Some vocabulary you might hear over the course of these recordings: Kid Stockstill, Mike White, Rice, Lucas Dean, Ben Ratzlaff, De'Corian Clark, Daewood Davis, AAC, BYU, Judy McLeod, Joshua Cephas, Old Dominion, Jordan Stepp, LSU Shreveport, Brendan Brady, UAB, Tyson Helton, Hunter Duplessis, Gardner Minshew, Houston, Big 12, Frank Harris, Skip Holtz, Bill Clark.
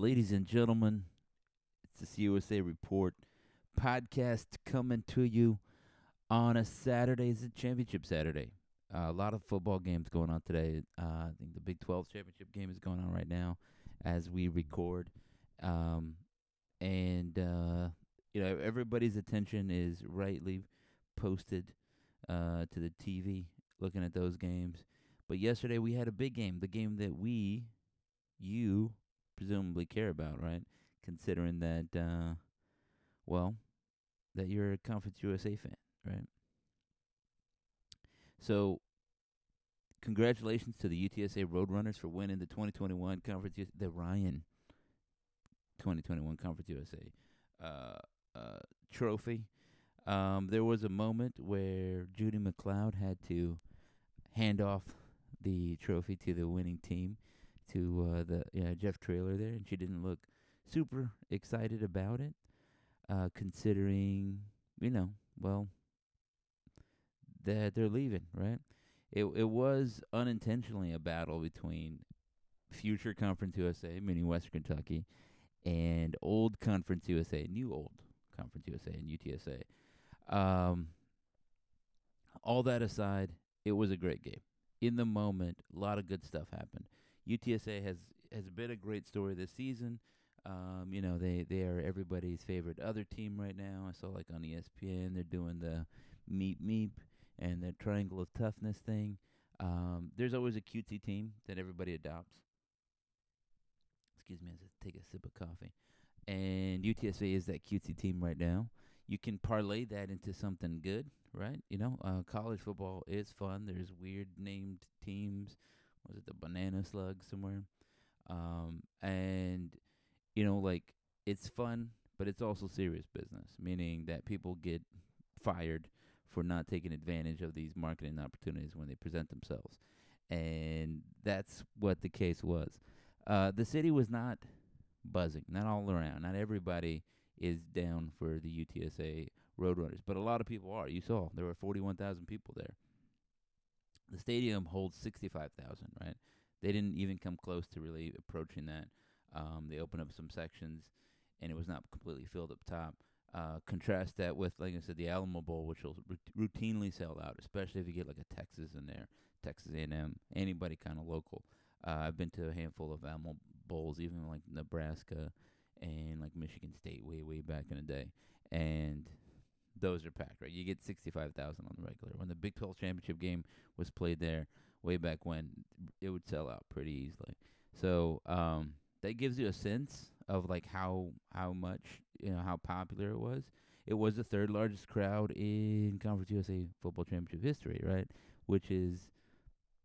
Ladies and gentlemen, it's the CUSA Report podcast coming to you on a Saturday. It's a championship Saturday. A lot of football games going on today. I think the Big 12 championship game is going on right now as we record. You know, everybody's attention is rightly posted to the TV looking at those games. But yesterday we had a big game, the game that you presumably care about, right? Considering that, that you're a Conference USA fan, right? So, congratulations to the UTSA Roadrunners for winning the 2021 Conference USA, the Ryan 2021 Conference USA trophy. There was a moment where Judy McLeod had to hand off the trophy to the winning team, to Jeff Traylor there, and she didn't look super excited about it, considering, that they're leaving, right? It was unintentionally a battle between future Conference USA, meaning Western Kentucky, and old Conference USA and UTSA. All that aside, it was a great game. In the moment, a lot of good stuff happened. UTSA has been a great story this season. They are everybody's favorite other team right now. I saw on ESPN they're doing the meep and the triangle of toughness thing. There's always a cutesy team that everybody adopts. Excuse me as I take a sip of coffee. And UTSA is that cutesy team right now. You can parlay that into something good, right? College football is fun. There's weird named teams. Was it the Banana Slug somewhere? It's fun, but it's also serious business, meaning that people get fired for not taking advantage of these marketing opportunities when they present themselves. And that's what the case was. The city was not buzzing, not all around. Not everybody is down for the UTSA Roadrunners, but a lot of people are. You saw there were 41,000 people there. The stadium holds 65,000, right? They didn't even come close to really approaching that. They opened up some sections, and it was not completely filled up top. Contrast that with, like I said, the Alamo Bowl, which will routinely sell out, especially if you get a Texas in there, Texas A&M, anybody kind of local. I've been to a handful of Alamo Bowls, even Nebraska and Michigan State way back in the day, and those are packed, right? You get 65,000 on the regular. When the Big 12 championship game was played there way back when, it would sell out pretty easily. So that gives you a sense of how much, how popular it was. It was the third largest crowd in Conference USA football championship history, right? Which is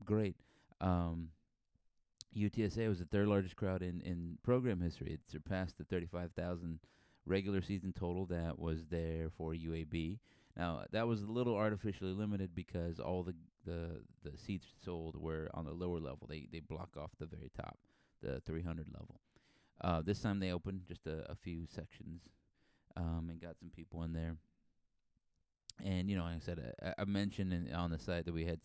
great. UTSA was the third largest crowd in program history. It surpassed the 35,000 regular season total that was there for UAB. Now, that was a little artificially limited because all the seats sold were on the lower level. They block off the very top, the 300 level. This time they opened just a few sections and got some people in there. And, like I said, I mentioned on the site that we had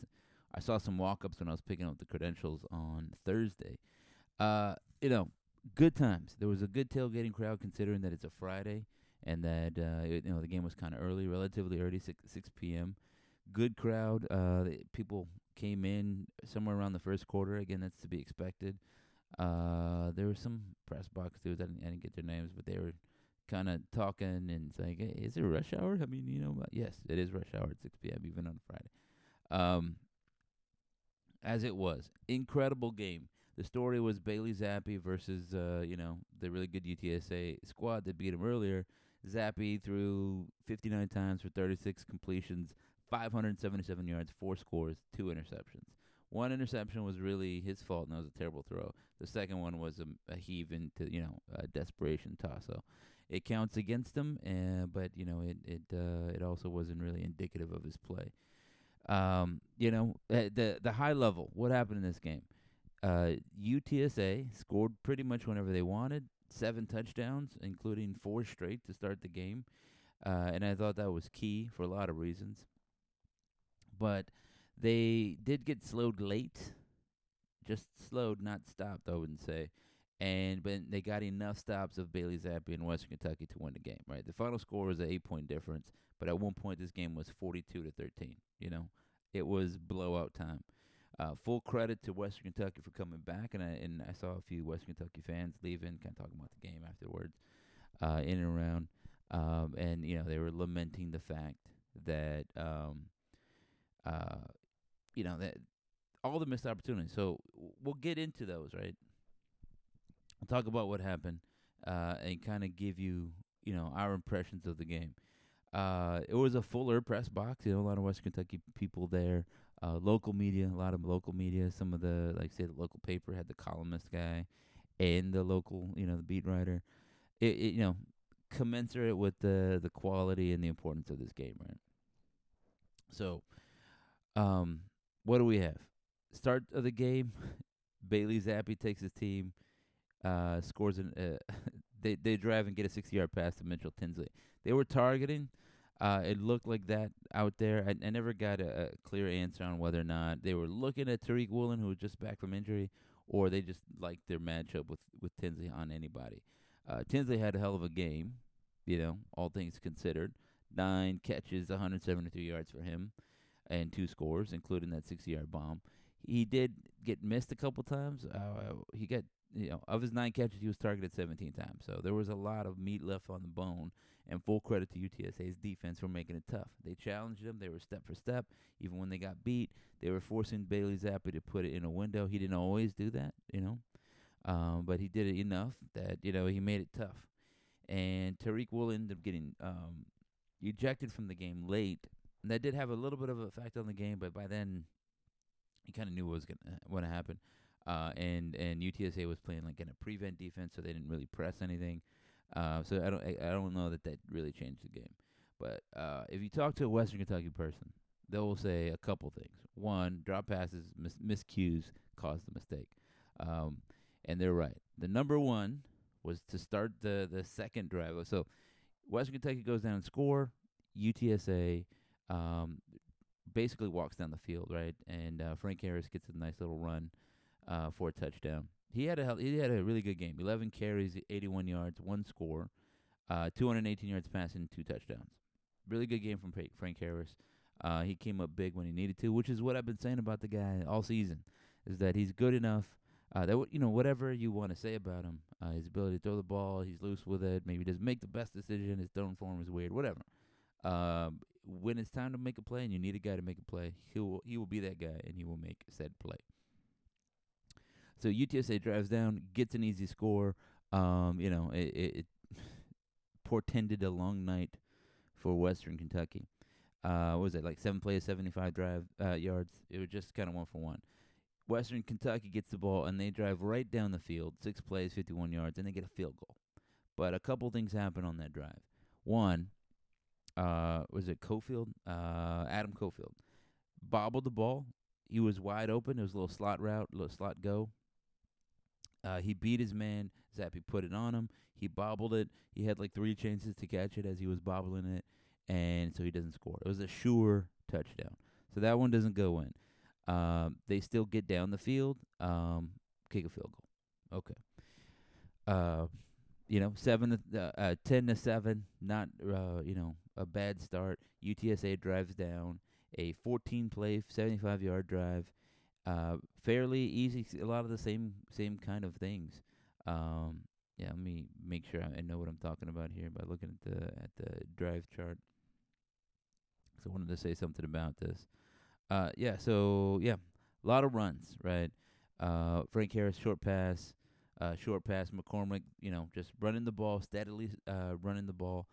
I saw some walk-ups when I was picking up the credentials on Thursday. Good times. There was a good tailgating crowd considering that it's a Friday and that, the game was kind of early, relatively early, 6 p.m. Good crowd. People came in somewhere around the first quarter. Again, that's to be expected. There were some press box dudes. I didn't get their names, but they were kind of talking and saying, hey, is it rush hour? Yes, it is rush hour at 6 p.m., even on Friday. As it was, incredible game. The story was Bailey Zappe versus, the really good UTSA squad that beat him earlier. Zappe threw 59 times for 36 completions, 577 yards, 4 scores, 2 interceptions. One interception was really his fault, and that was a terrible throw. The second one was a heave into, a desperation toss-up. It counts against him, but, it also wasn't really indicative of his play. The high level, what happened in this game? UTSA scored pretty much whenever they wanted, 7 touchdowns, including 4 straight to start the game. And I thought that was key for a lot of reasons. But they did get slowed late, just slowed, not stopped, I wouldn't say. But they got enough stops of Bailey Zappe and Western Kentucky to win the game, right? The final score was an 8-point difference, but at one point this game was 42-13. You know, it was blowout time. Full credit to Western Kentucky for coming back, and I saw a few Western Kentucky fans leaving, kind of talking about the game afterwards, in and around, and you know they were lamenting the fact that you know that all the missed opportunities. So we'll get into those, right? I'll talk about what happened and kind of give you, you know, our impressions of the game. It was a fuller press box. You know, a lot of Western Kentucky people there. Local media, a lot of local media. Some of the, like, say, the local paper had the columnist guy and the local, you know, the beat writer. It you know, commensurate with the quality and the importance of this game, right? So, what do we have? Start of the game, Bailey Zappe takes his team. Scores an they drive and get a 60-yard pass to Mitchell Tinsley. They were targeting. It looked like that out there. I never got a clear answer on whether or not they were looking at Tariq Woolen, who was just back from injury, or they just liked their matchup with Tinsley on anybody. Tinsley had a hell of a game, you know, all things considered. 9 catches, 173 yards for him, and 2 scores, including that 60-yard bomb. He did get missed a couple times. He got... You know, of his 9 catches, he was targeted 17 times. So there was a lot of meat left on the bone, and full credit to UTSA's defense for making it tough. They challenged him. They were step for step. Even when they got beat, they were forcing Bailey Zappe to put it in a window. He didn't always do that, you know, but he did it enough that, you know, he made it tough. And Tariq will end up getting ejected from the game late. And that did have a little bit of an effect on the game, but by then he kind of knew what was going to happen. And UTSA was playing like in a prevent defense, so they didn't really press anything. So I don't know that really changed the game. But if you talk to a Western Kentucky person, they will say a couple things. One, drop passes, miscues caused the mistake, and they're right. The number one was to start the second drive. So Western Kentucky goes down and score. UTSA. Basically walks down the field, right? And Frank Harris gets a nice little run. For a touchdown. He had a really good game. 11 carries, 81 yards, 1 score, 218 yards passing, 2 touchdowns. Really good game from Frank Harris. He came up big when he needed to, which is what I've been saying about the guy all season, is that he's good enough. That you know, whatever you want to say about him, his ability to throw the ball, he's loose with it, maybe doesn't make the best decision, his throwing form is weird, whatever. When it's time to make a play and you need a guy to make a play, he will be that guy and he will make said play. So UTSA drives down, gets an easy score. You know, it portended a long night for Western Kentucky. What was it, like 7 plays, 75 drive yards? It was just kind of 1-for-1. Western Kentucky gets the ball, and they drive right down the field, 6 plays, 51 yards, and they get a field goal. But a couple things happen on that drive. One, was it Cofield? Adam Cofield bobbled the ball. He was wide open. It was a little slot route, little slot go. He beat his man. Zappe put it on him. He bobbled it. He had like 3 chances to catch it as he was bobbling it, and so he doesn't score. It was a sure touchdown. So that one doesn't go in. They still get down the field, kick a field goal. Okay. 10-7, not, a bad start. UTSA drives down. A 14-play, 75-yard drive, fairly easy. A lot of the same kind of things. Yeah, let me make sure I know what I'm talking about here by looking at the drive chart. So I wanted to say something about this. A lot of runs, right? Frank Harris short pass. McCormick, you know, just running the ball steadily, running the ball.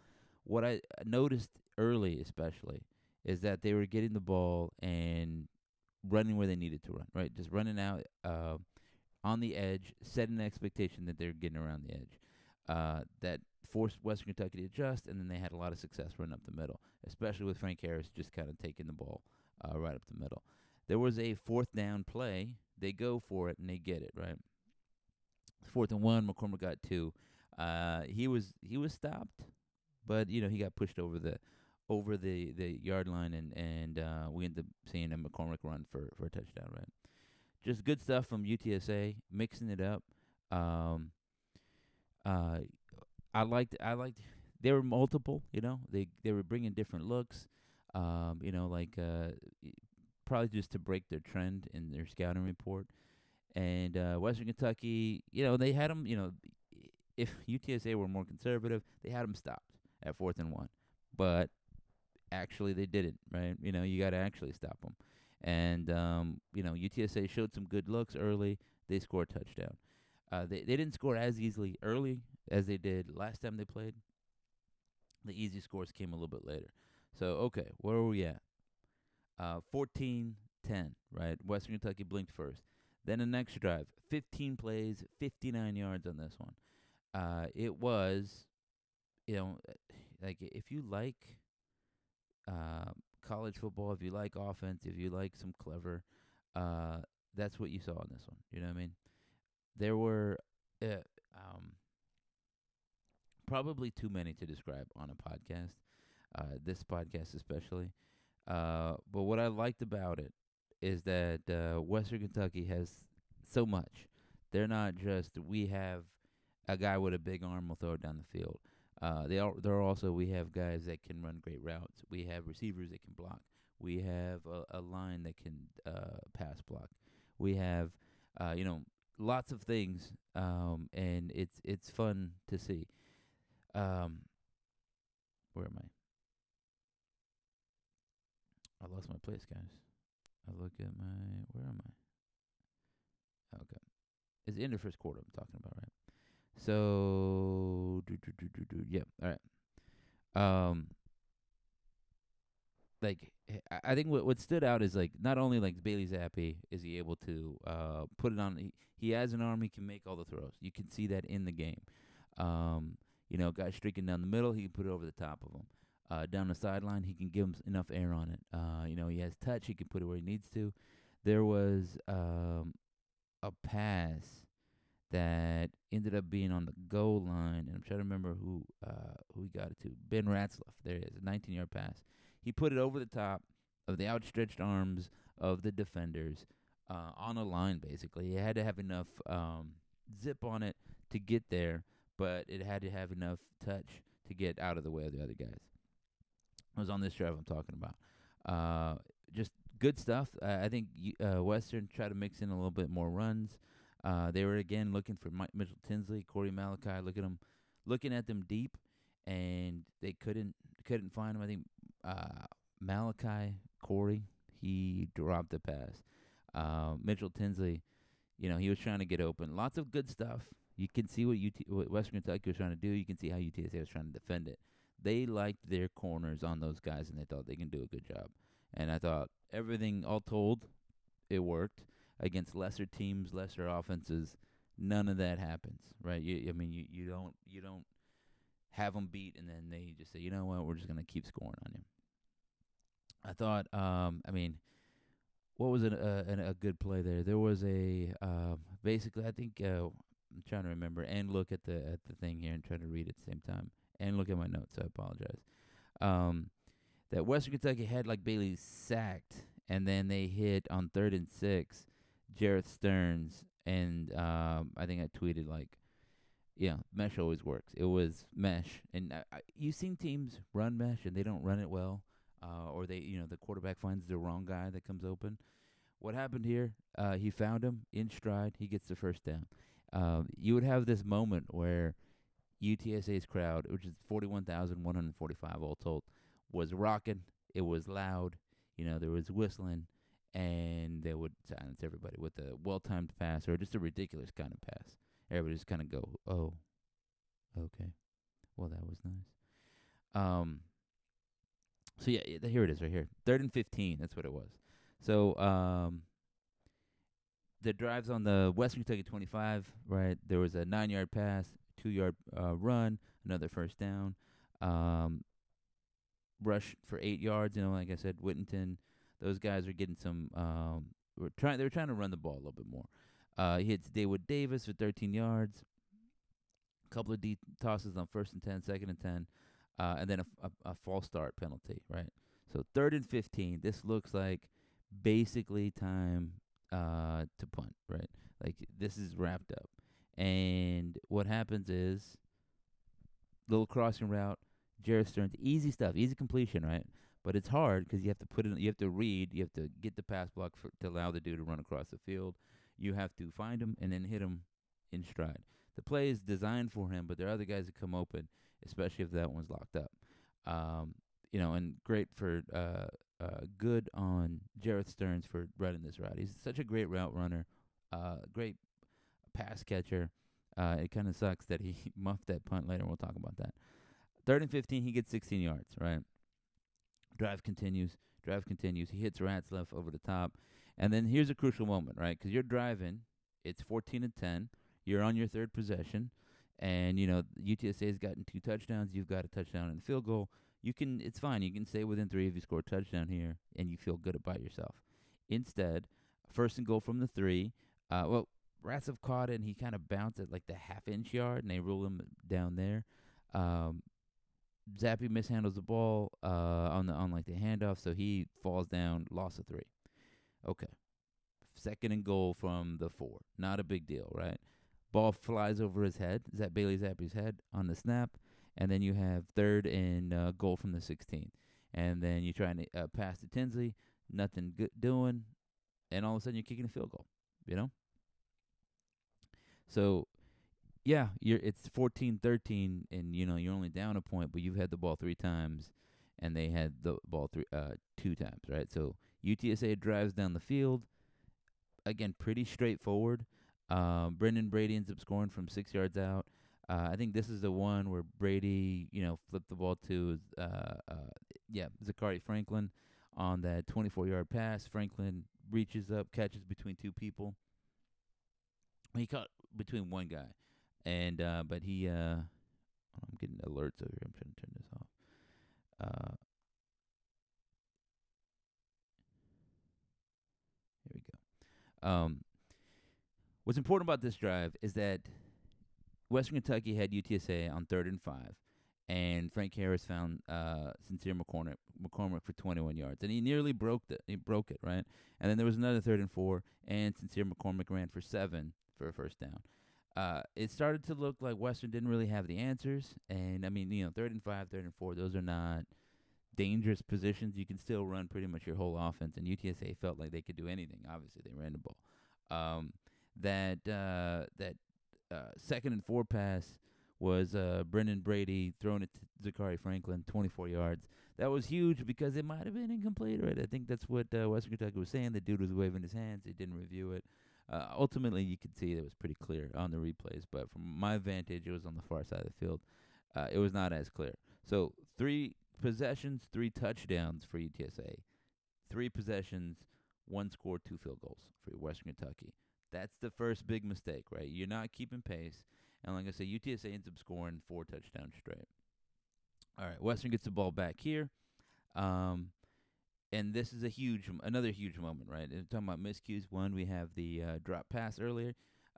What I noticed early, especially, is that they were getting the ball and running where they needed to run, right? Just running out on the edge, setting the expectation that they're getting around the edge. That forced Western Kentucky to adjust, and then they had a lot of success running up the middle, especially with Frank Harris just kind of taking the ball right up the middle. There was a 4th-down play. They go for it, and they get it, right? 4th-and-1, McCormick got 2. He was stopped, but, you know, he got pushed over the yard line, and we end up seeing a McCormick run for a touchdown, right? Just good stuff from UTSA, mixing it up. I liked they were multiple, you know. They were bringing different looks, you know, like probably just to break their trend in their scouting report. And Western Kentucky, you know, they had them, you know, if UTSA were more conservative, they had them stopped at 4th and 1. But actually they didn't, right? You know, you got to actually stop them. And, you know, UTSA showed some good looks early. They scored a touchdown. They didn't score as easily early as they did last time they played. The easy scores came a little bit later. So, okay, where were we at? 14-10, right? Western Kentucky blinked first. Then the next drive, 15 plays, 59 yards on this one. It was, you know, like if you like college football, if you like offense, if you like some clever, that's what you saw in this one. You know what I mean? There were probably too many to describe on a podcast, this podcast especially. But what I liked about it is that Western Kentucky has so much. They're not just we have a guy with a big arm will throw it down the field. They're also we have guys that can run great routes. We have receivers that can block. We have a line that can pass block. We have you know, lots of things, and it's fun to see. Where am I? I lost my place, guys. I look at my where am I? Okay, it's the end of first quarter I'm talking about, right? So yeah, all right. Like I think what stood out is like not only like Bailey Zappe is he able to put it on. He has an arm. He can make all the throws. You can see that in the game. You know, guys streaking down the middle, he can put it over the top of him. Down the sideline, he can give him enough air on it. You know, he has touch. He can put it where he needs to. There was a pass that ended up being on the goal line, and I'm trying to remember who he got it to. Ben Ratzlaff, there it is, a 19-yard pass. He put it over the top of the outstretched arms of the defenders on a line, basically. He had to have enough zip on it to get there, but it had to have enough touch to get out of the way of the other guys. It was on this drive I'm talking about. Just good stuff. I think Western tried to mix in a little bit more runs. They were, again, looking for Mitchell Tinsley, Corey Malachi, looking at them deep, and they couldn't find him. I think Malachi, Corey, he dropped the pass. Mitchell Tinsley, you know, he was trying to get open. Lots of good stuff. You can see what Western Kentucky was trying to do. You can see how UTSA was trying to defend it. They liked their corners on those guys, and they thought they can do a good job. And I thought everything, all told, it worked. Against lesser teams, lesser offenses, none of that happens, right? You don't have them beat, and then they just say, you know what, we're just gonna keep scoring on you. I thought, I mean, what was a good play there? There was a basically, I think I'm trying to remember and look at the thing here and try to read at the same time and look at my notes. So I apologize. That Western Kentucky had like Bailey sacked, and then they hit on 3rd and 6. Jerreth Sterns, and I think I tweeted, like, yeah, mesh always works. It was mesh. And you've seen teams run mesh, and they don't run it well, or they, you know, the quarterback finds the wrong guy that comes open. What happened here, he found him in stride. He gets the first down. You would have this moment where UTSA's crowd, which is 41,145 all told, was rocking. It was loud. You know, there was whistling. And they would silence everybody with a well-timed pass or just a ridiculous kind of pass. Everybody just kind of go, oh, okay. Well, that was nice. So, yeah, here it is right here. 3rd and 15, that's what it was. So the drives on the Western Kentucky 25, right, there was a 9-yard pass, 2-yard run, another first down, rush for 8 yards. You know, like I said, Whittington. Those guys are getting some. They were trying to run the ball a little bit more. He hits Daewood Davis for 13 yards. A couple of tosses on 1st and 10, 2nd and 10, and then a false start penalty. Right. So 3rd and 15. This looks like basically time to punt. Right. Like this is wrapped up, And what happens is, little crossing route, Jerreth Sterns, easy stuff, easy completion, right? But it's hard because you have to put it, you have to read, you have to get the pass block to allow the dude to run across the field. You have to find him and then hit him in stride. The play is designed for him, but there are other guys that come open, especially if that one's locked up. You know, and great for good on Jerreth Sterns for running this route. He's such a great route runner, great pass catcher. It kind of sucks that he muffed that punt later. We'll talk about that. 3rd and 15, he gets 16 yards, right? Drive continues. He hits Ratzlaff over the top. And then here's a crucial moment, right? Because you're driving. It's 14-10. You're on your third possession. And, you know, UTSA has gotten 2 touchdowns. You've got a touchdown and a field goal. You can, it's fine. You can stay within 3 if you score a touchdown here and you feel good about yourself. Instead, 1st and goal from the 3. Well, Ratzlaff caught it, and he kind of bounced at like the half-inch yard, and they rule him down there. Zappe mishandles the ball on the handoff, so he falls down, loss of 3. Okay. 2nd and goal from the 4. Not a big deal, right? Ball flies over his head, Bailey Zappe's head on the snap, and then you have 3rd and goal from the 16. And then you try and pass to Tinsley, nothing good doing, and all of a sudden you're kicking a field goal, you know? So, yeah, it's 14-13, and, you know, you're only down a point, but you've had the ball 3 times, and they had the ball 2 times, right? So UTSA drives down the field. Again, pretty straightforward. Brendan Brady ends up scoring from 6 yards out. I think this is the one where Brady, you know, flipped the ball to, Zakhari Franklin on that 24-yard pass. Franklin reaches up, catches between 2 people. He caught between 1 guy, and but he, I'm getting alerts over here. I'm trying to turn this off. Here we go. What's important about this drive is that Western Kentucky had UTSA on 3rd and 5, and Frank Harris found Sincere McCormick for 21 yards, and he nearly broke it, right? And then there was another 3rd and 4, and Sincere McCormick ran for 7. For a 1st down. It started to look like Western didn't really have the answers. And, I mean, you know, 3rd and 5, 3rd and 4, those are not dangerous positions. You can still run pretty much your whole offense. And UTSA felt like they could do anything. Obviously, they ran the ball. That 2nd and 4 pass was Brendan Brady throwing it to Zakhari Franklin, 24 yards. That was huge because it might have been incomplete, right? I think that's what Western Kentucky was saying. The dude was waving his hands. They didn't review it. Ultimately, you could see it was pretty clear on the replays, but from my vantage, it was on the far side of the field. It was not as clear. So 3 possessions, 3 touchdowns for UTSA. 3 possessions, 1 score, 2 field goals for Western Kentucky. That's the first big mistake, right? You're not keeping pace. And like I say, UTSA ends up scoring 4 touchdowns straight. All right, Western gets the ball back here. And this is another huge moment, right? And talking about miscues, 1, we have the drop pass earlier.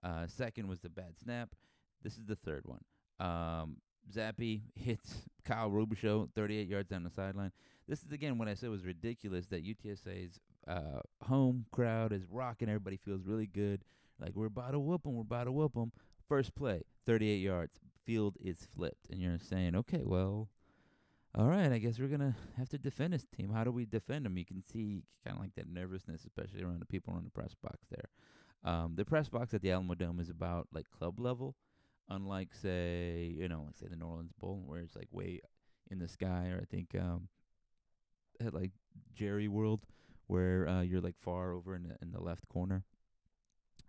2nd was the bad snap. This is the 3rd one. Zappe hits Kyle Rubichow 38 yards down the sideline. This is, again, what I said was ridiculous, that UTSA's home crowd is rocking. Everybody feels really good. Like, we're about to whoop them. First play, 38 yards. Field is flipped. And you're saying, okay, well, all right, I guess we're going to have to defend this team. How do we defend them? You can see kind of like that nervousness, especially around the people around the press box there. The press box at the Alamo Dome is about like club level, unlike, say, you know, like, say, the New Orleans Bowl, where it's like way in the sky, or I think at like Jerry World, where you're like far over in the left corner.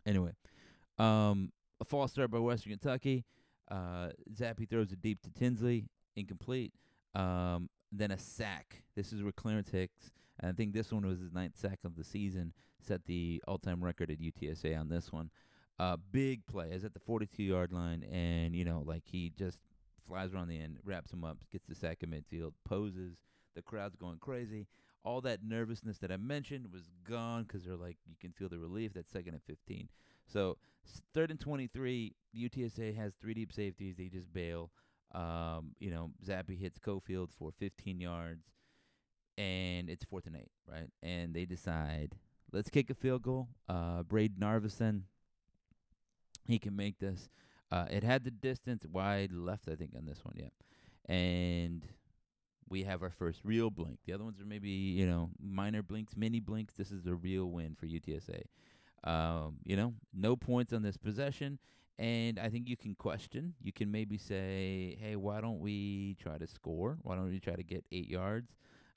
Anyway, a false start by Western Kentucky. Zappe throws it deep to Tinsley, incomplete. Then a sack. This is where Clarence Hicks, and I think this one was his 9th sack of the season, set the all-time record at UTSA on this one. Big play. It's at the 42-yard line, and, you know, like, he just flies around the end, wraps him up, gets the sack in midfield, poses. The crowd's going crazy. All that nervousness that I mentioned was gone because they're like, you can feel the relief. That's 2nd and 15. So 3rd and 23, UTSA has 3 deep safeties. They just bail. You know, Zappe hits Cofield for 15 yards, and it's 4th and 8, right? And they decide, let's kick a field goal. Brayden Narveson, he can make this. It had the distance wide left, I think, on this one, yeah. And we have our first real blink. The other ones are maybe, you know, minor blinks, mini blinks. This is a real win for UTSA. You know, no points on this possession. And I think you can question. You can maybe say, hey, why don't we try to score? Why don't we try to get 8 yards?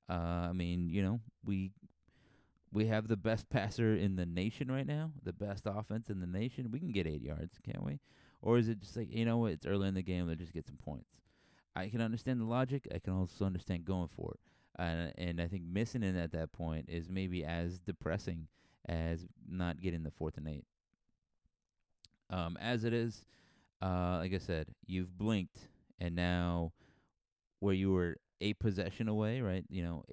I mean, you know, we have the best passer in the nation right now, the best offense in the nation. We can get 8 yards, can't we? Or is it just like, you know what, it's early in the game, let's just get some points. I can understand the logic. I can also understand going for it. And I think missing it at that point is maybe as depressing as not getting the 4th and 8. As it is, like I said, you've blinked, and now where you were a possession away, right, you know,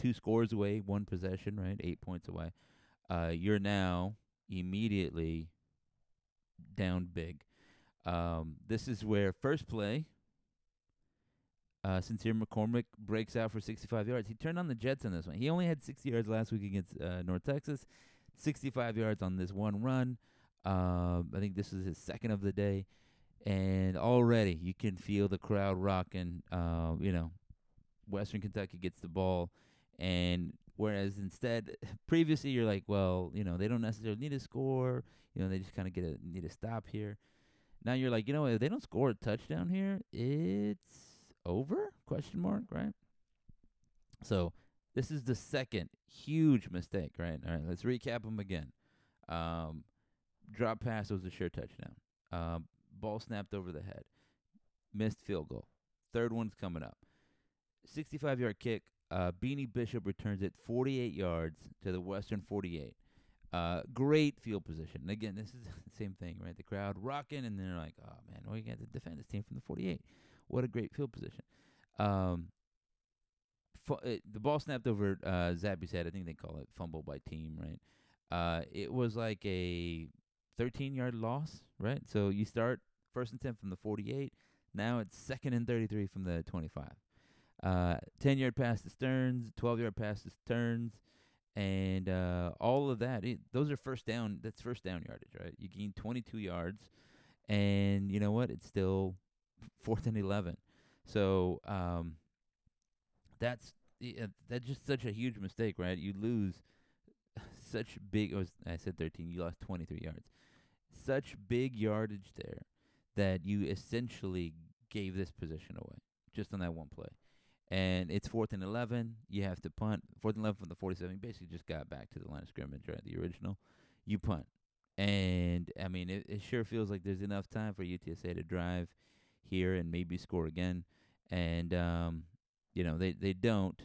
2 scores away, 1 possession, right, 8 points away, you're now immediately down big. This is where first play, Sincere McCormick breaks out for 65 yards. He turned on the jets on this one. He only had 60 yards last week against North Texas, 65 yards on this one run. I think this is his second of the day. And already you can feel the crowd rocking. You know, Western Kentucky gets the ball. And whereas instead, previously you're like, well, you know, they don't necessarily need a score. You know, they just kind of need a stop here. Now you're like, you know, if they don't score a touchdown here, it's over? Question mark, right? So this is the second huge mistake, right? All right, let's recap them again. Drop pass was a sure touchdown. Ball snapped over the head. Missed field goal. Third one's coming up. 65-yard kick. Beanie Bishop returns it 48 yards to the Western 48. Great field position. And again, this is the same thing, right? The crowd rocking, and they're like, oh, man, we got to defend this team from the 48. What a great field position. The ball snapped over Zappe's head. I think they call it fumble by team, right? It was like a 13-yard loss, right? So you start 1st and 10 from the 48. Now it's 2nd and 33 from the 25. 10-yard pass to Sterns, 12-yard pass to Sterns, and all of that. Those are first down. That's first down yardage, right? You gain 22 yards, and you know what? It's still 4th and 11. So that's just such a huge mistake, right? You lose such big, I said 13, you lost 23 yards. Such big yardage there that you essentially gave this position away just on that one play. And it's 4th and 11. You have to punt. 4th and 11 from the 47. You basically just got back to the line of scrimmage, right, the original. You punt. And, I mean, it sure feels like there's enough time for UTSA to drive here and maybe score again. And, you know, they don't.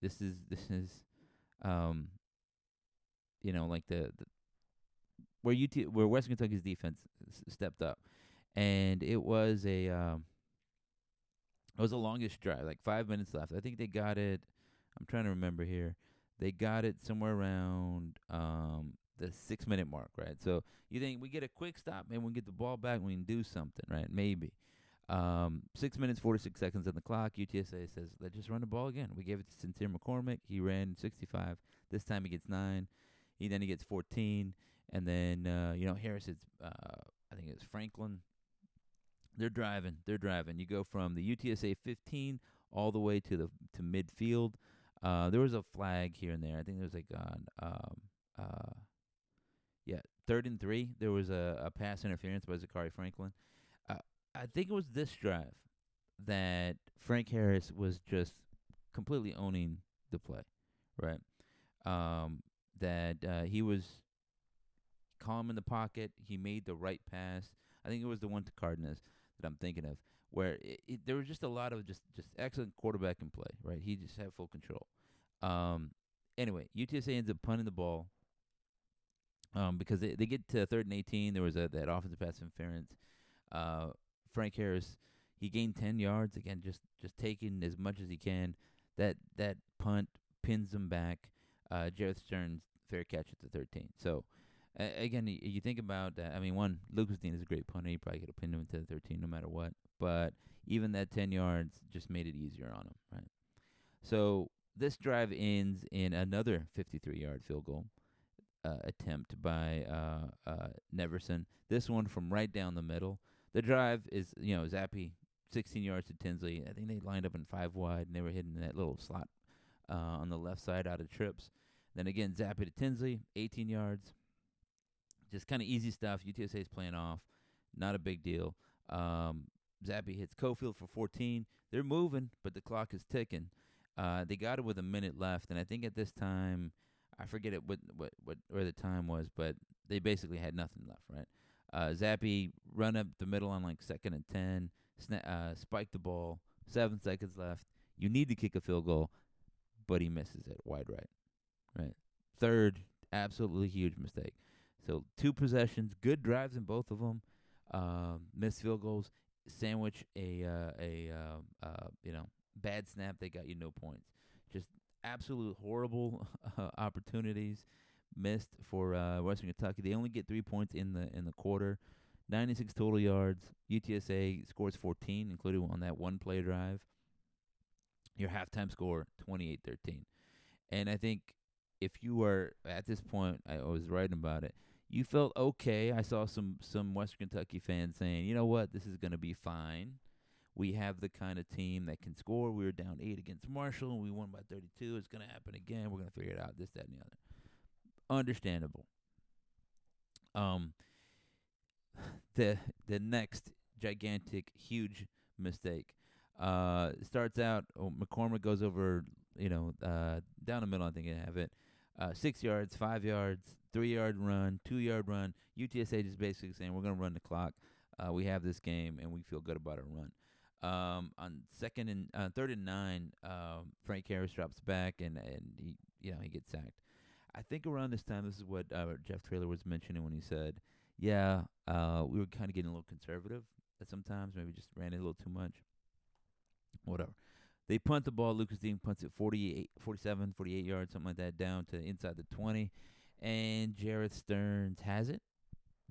This is you know, like where Western Kentucky's defense stepped up, and it was a longest drive, like 5 minutes left. I think they got it. I'm trying to remember here. They got it somewhere around the 6-minute mark, right? So you think we get a quick stop and we get the ball back, we can do something, right? Maybe. 6 minutes, 46 seconds on the clock. UTSA says, let's just run the ball again. We gave it to Sincere McCormick. He ran 65. This time he gets 9. He gets 14, and then you know, Harris hits. I think it's Franklin. They're driving. You go from the UTSA 15 all the way to midfield. There was a flag here and there. I think there was like on 3rd and 3. There was a pass interference by Zakhari Franklin. I think it was this drive that Frank Harris was just completely owning the play, right? That he was calm in the pocket. He made the right pass. I think it was the one to Cardenas that I'm thinking of, where there was just a lot of just excellent quarterback in play, right? He just had full control. Anyway, UTSA ends up punting the ball because they get to 3rd and 18. There was that offensive pass interference. Frank Harris, he gained 10 yards. Again, just taking as much as he can. That punt pins him back. Jerreth Sterns, fair catch at the 13. So, again, you think about that. I mean, one, Lucas Dean is a great punter. You probably could have pinned him into the 13 no matter what. But even that 10 yards just made it easier on him, right? So this drive ends in another 53-yard field goal attempt by Narveson. This one from right down the middle. The drive is, you know, Zappe 16 yards to Tinsley. I think they lined up in five wide, and they were hitting that little slot on the left side out of trips. Then again, Zappe to Tinsley, 18 yards. Just kind of easy stuff. UTSA's playing off. Not a big deal. Zappe hits Cofield for 14. They're moving, but the clock is ticking. They got it with a minute left, and I think at this time, I forget it what where the time was, but they basically had nothing left, right? Zappe run up the middle on like 2nd and 10, spiked the ball, 7 seconds left. You need to kick a field goal, but he misses it wide right, right? Third, absolutely huge mistake. So two possessions, good drives in both of them, missed field goals, sandwich a bad snap. They got you no points. Just absolute horrible opportunities missed for Western Kentucky. They only get 3 points in the quarter. 96 total yards. UTSA scores 14, including on that one play drive. Your halftime score 28-13. And I think if you are at this point, I was writing about it, you felt okay. I saw some Western Kentucky fans saying, you know what, this is going to be fine. We have the kind of team that can score. We were down 8 against Marshall, and we won by 32. It's going to happen again. We're going to figure it out, this, that, and the other. Understandable. The next gigantic, huge mistake starts out. McCormick goes over, down the middle. I think I have it. 6 yards, 5 yards, 3 yard run, 2 yard run. UTSA just basically saying we're going to run the clock. We have this game, and we feel good about our run. On 3rd and 9, Frank Harris drops back, and he gets sacked. I think around this time, this is what Jeff Traylor was mentioning when he said, yeah, we were kind of getting a little conservative at sometimes, maybe just ran it a little too much, whatever. They punt the ball. Lucas Dean punts it 48 yards, something like that, down to inside the 20, and Jerreth Sterns has it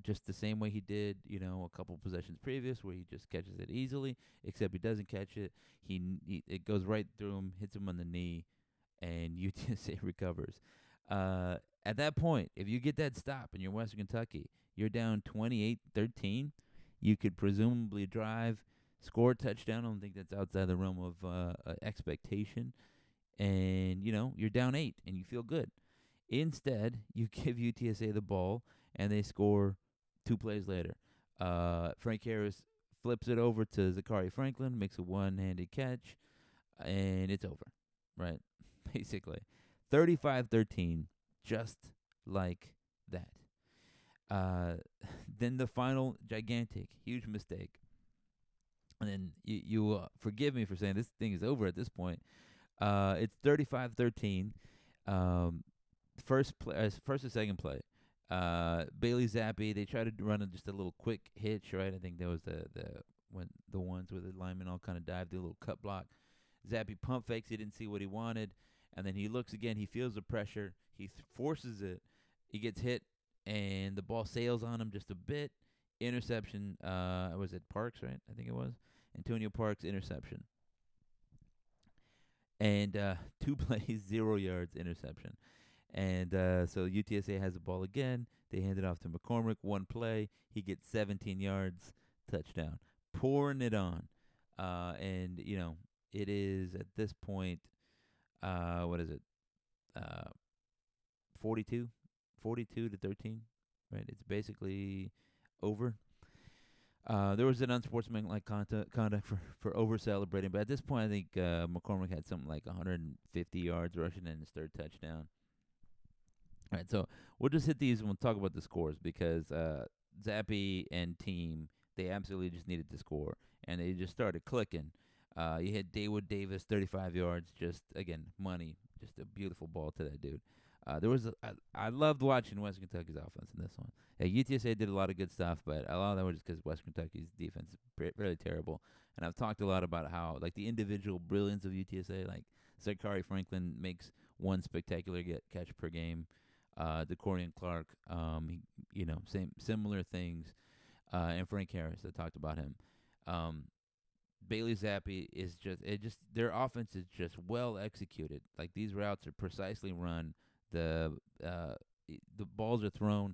just the same way he did, a couple possessions previous where he just catches it easily, except he doesn't catch it. It goes right through him, hits him on the knee, and UTSA recovers. At that point, if you get that stop and you're Western Kentucky, you're down 28-13. You could presumably drive, score a touchdown. I don't think that's outside the realm of expectation. And, you're down 8, and you feel good. Instead, you give UTSA the ball, and they score 2 plays later. Frank Harris flips it over to Zakhari Franklin, makes a one-handed catch, and it's over, right, basically. 35-13, just like that. Then the final gigantic, huge mistake. And then you forgive me for saying this thing is over at this point. It's 35-13. First and second play. Bailey Zappe, they tried to run just a little quick hitch, right? I think that was the ones where the linemen all kind of dived, the little cut block. Zappe pump fakes. He didn't see what he wanted. And then he looks again. He feels the pressure. He forces it. He gets hit, and the ball sails on him just a bit. Interception. Was it Parks, right? I think it was. Antonio Parks, interception. And 2 plays, 0 yards, interception. And so UTSA has the ball again. They hand it off to McCormick. 1 play. He gets 17 yards, touchdown. Pouring it on. It is at this point, 42-13, right? It's basically over. There was an unsportsmanlike conduct for over-celebrating, but at this point I think McCormick had something like 150 yards rushing in his 3rd touchdown. All right, so we'll just hit these and we'll talk about the scores because Zappe and team, they absolutely just needed to score, and they just started clicking. You hit Daewood Davis, 35 yards, just, again, money. Just a beautiful ball to that dude. I loved watching Western Kentucky's offense in this one. Yeah, UTSA did a lot of good stuff, but a lot of that was just because Western Kentucky's defense is really terrible. And I've talked a lot about how, like, the individual brilliance of UTSA, like Zakhari Franklin makes 1 spectacular catch per game. De'Corian Clark, similar things. And Frank Harris, I talked about him. Bailey Zappe is just their offense is just well executed. Like these routes are precisely run. The balls are thrown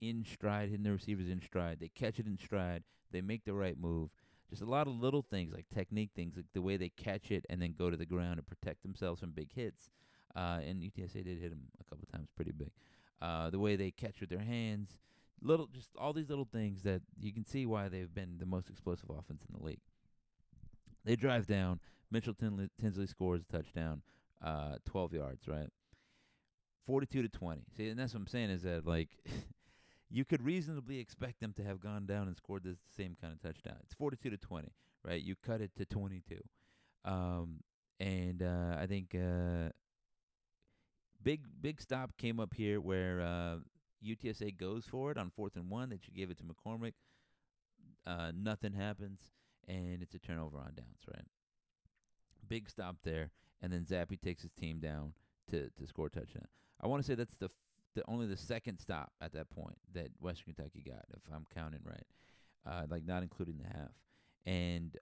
in stride, hitting the receivers in stride. They catch it in stride. They make the right move. Just a lot of little things, like technique things, like the way they catch it and then go to the ground and protect themselves from big hits. And UTSA did hit them a couple times pretty big. The way they catch with their hands. Just all these little things that you can see why they've been the most explosive offense in the league. They drive down. Mitchell Tinsley scores a touchdown, 12 yards, right? 42-20. See, and that's what I'm saying is that, like, you could reasonably expect them to have gone down and scored the same kind of touchdown. It's 42-20, right? You cut it to 22. And I think big stop came up here where UTSA goes for it on 4th and 1. They gave it to McCormick. Nothing happens, and it's a turnover on downs, right? Big stop there, and then Zappe takes his team down to score a touchdown. I want to say that's only the second stop at that point that Western Kentucky got, if I'm counting right, like not including the half. And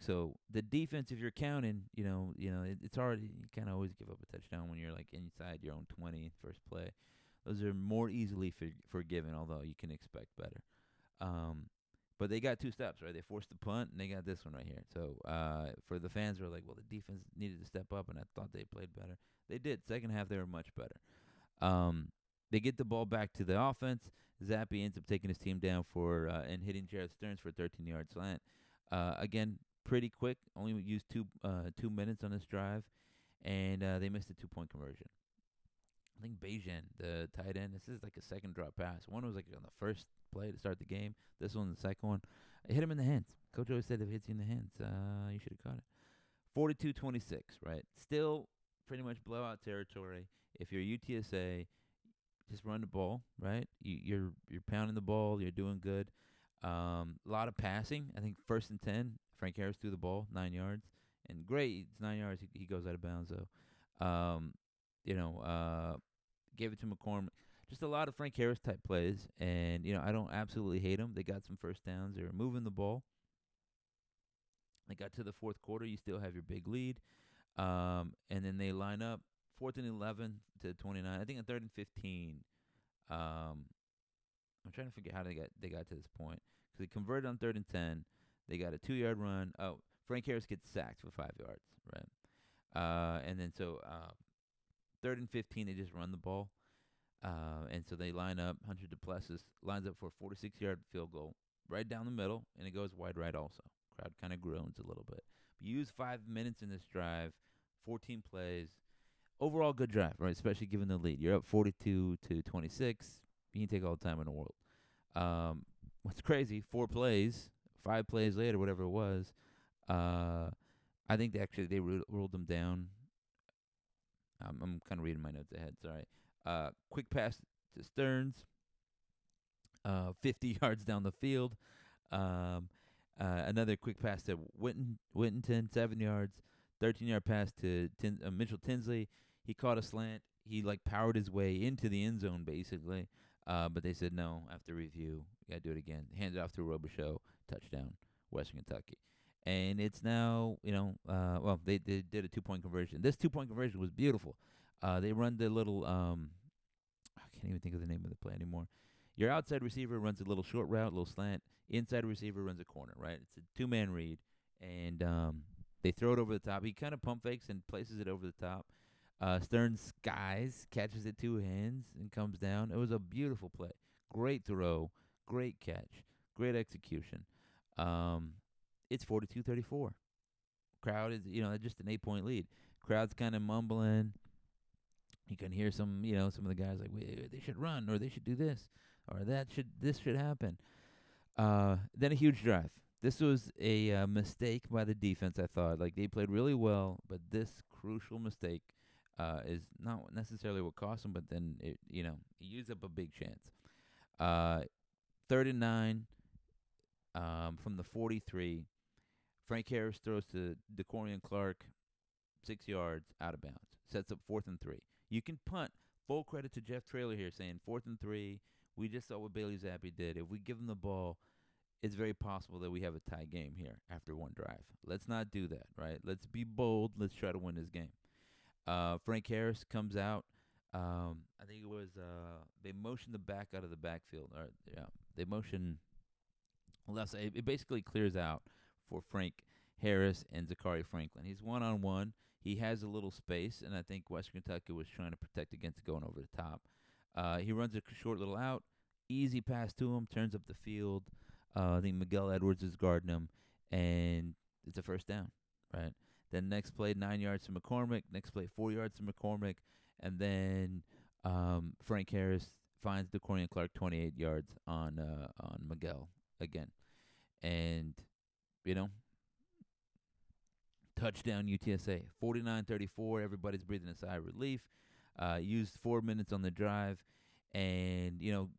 so the defense, if you're counting, it's hard. You kind of always give up a touchdown when you're like inside your own 20 first play. Those are more easily forgiven, although you can expect better. But they got two stops, right? They forced the punt, and they got this one right here. So for the fans who are like, well, the defense needed to step up, and I thought they played better. They did. Second half, they were much better. They get the ball back to the offense. Zappe ends up taking his team down for and hitting Jerreth Sterns for a 13-yard slant. Again, pretty quick. Only used 2 minutes on this drive, and they missed a two-point conversion. I think Bajan, the tight end, this is like a second drop pass. One was like on the first play to start the game. This one, the second one. I hit him in the hands. Coach always said if it hits you in the hands, you should have caught it. 42-26, right? Still pretty much blowout territory. If you're UTSA, just run the ball, right? You're pounding the ball. You're doing good. A lot of passing. I think 1st and 10, Frank Harris threw the ball 9 yards. And great, it's 9 yards. He goes out of bounds, though. Gave it to McCormick. Just a lot of Frank Harris type plays, and I don't absolutely hate them. They got some first downs. They were moving the ball. They got to the fourth quarter. You still have your big lead, and then they line up 4th and 11 to 29. I think a 3rd and 15. I'm trying to figure how they got to this point because they converted on 3rd and 10. They got a 2-yard run. Oh, Frank Harris gets sacked for 5 yards, right? And then so 3rd and 15, they just run the ball. And so they line up. Hunter Duplessis lines up for a 46-yard field goal right down the middle, and it goes wide right also. Crowd kind of groans a little bit. But you use 5 minutes in this drive, 14 plays. Overall good drive, right, especially given the lead. You're up 42-26. You can take all the time in the world. What's crazy, 5 plays later, whatever it was, I think they ruled them down. I'm kind of reading my notes ahead, sorry. Quick pass to Sterns, 50 yards down the field. Another quick pass to Whittington, 7 yards. 13-yard pass to Mitchell Tinsley. He caught a slant. He, powered his way into the end zone, basically. But they said, no, after review, you got to do it again. Handed off to Robichaux, touchdown, Western Kentucky. And it's now, they did a two-point conversion. This two-point conversion was beautiful. They run the little, I can't even think of the name of the play anymore. Your outside receiver runs a little short route, little slant. Inside receiver runs a corner, right? It's a two-man read, and they throw it over the top. He kind of pump fakes and places it over the top. Sterns skies, catches it two hands, and comes down. It was a beautiful play. Great throw, great catch, great execution. It's 42-34. Crowd is, just an 8-point lead. Crowd's kind of mumbling. You can hear some, some of the guys like, wait, they should run, or they should do this, or this should happen. Then a huge drive. This was a mistake by the defense, I thought. They played really well, but this crucial mistake is not necessarily what cost them, but then, it used up a big chance. 3rd and 9 from the 43. Frank Harris throws to De'Corian Clark, 6 yards out of bounds. Sets up 4th and 3. You can punt. Full credit to Jeff Traylor here saying 4th and 3. We just saw what Bailey Zappe did. If we give him the ball, it's very possible that we have a tie game here after one drive. Let's not do that, right? Let's be bold. Let's try to win this game. Frank Harris comes out. I think it was they motioned the back out of the backfield. Or yeah, they motion left. It basically clears out for Frank Harris and Zakhari Franklin. He's one-on-one. He has a little space, and I think Western Kentucky was trying to protect against going over the top. He runs a short little out, easy pass to him, turns up the field. I think Miguel Edwards is guarding him, and it's a first down, right? Then next play, 9 yards to McCormick. Next play, 4 yards to McCormick. And then Frank Harris finds De'Corian Clark 28 yards on Miguel again. And, you know, touchdown UTSA, 49-34. Everybody's breathing a sigh of relief. Used 4 minutes on the drive. And, you know,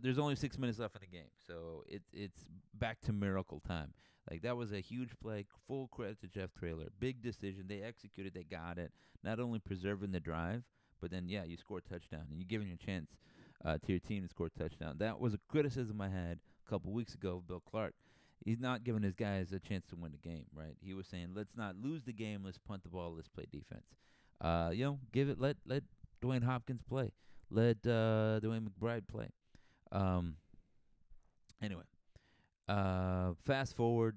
there's only 6 minutes left in the game, so it's back to miracle time. Like, that was a huge play. Full credit to Jeff Traylor. Big decision. They executed. They got it. Not only preserving the drive, but then, yeah, you score a touchdown, and you're giving a chance to your team to score a touchdown. That was a criticism I had a couple weeks ago of Bill Clark. He's not giving his guys a chance to win the game, right? He was saying, let's not lose the game. Let's punt the ball. Let's play defense. You know, give it. Let Dwayne Hopkins play. Let Dwayne McBride play. Anyway, fast forward,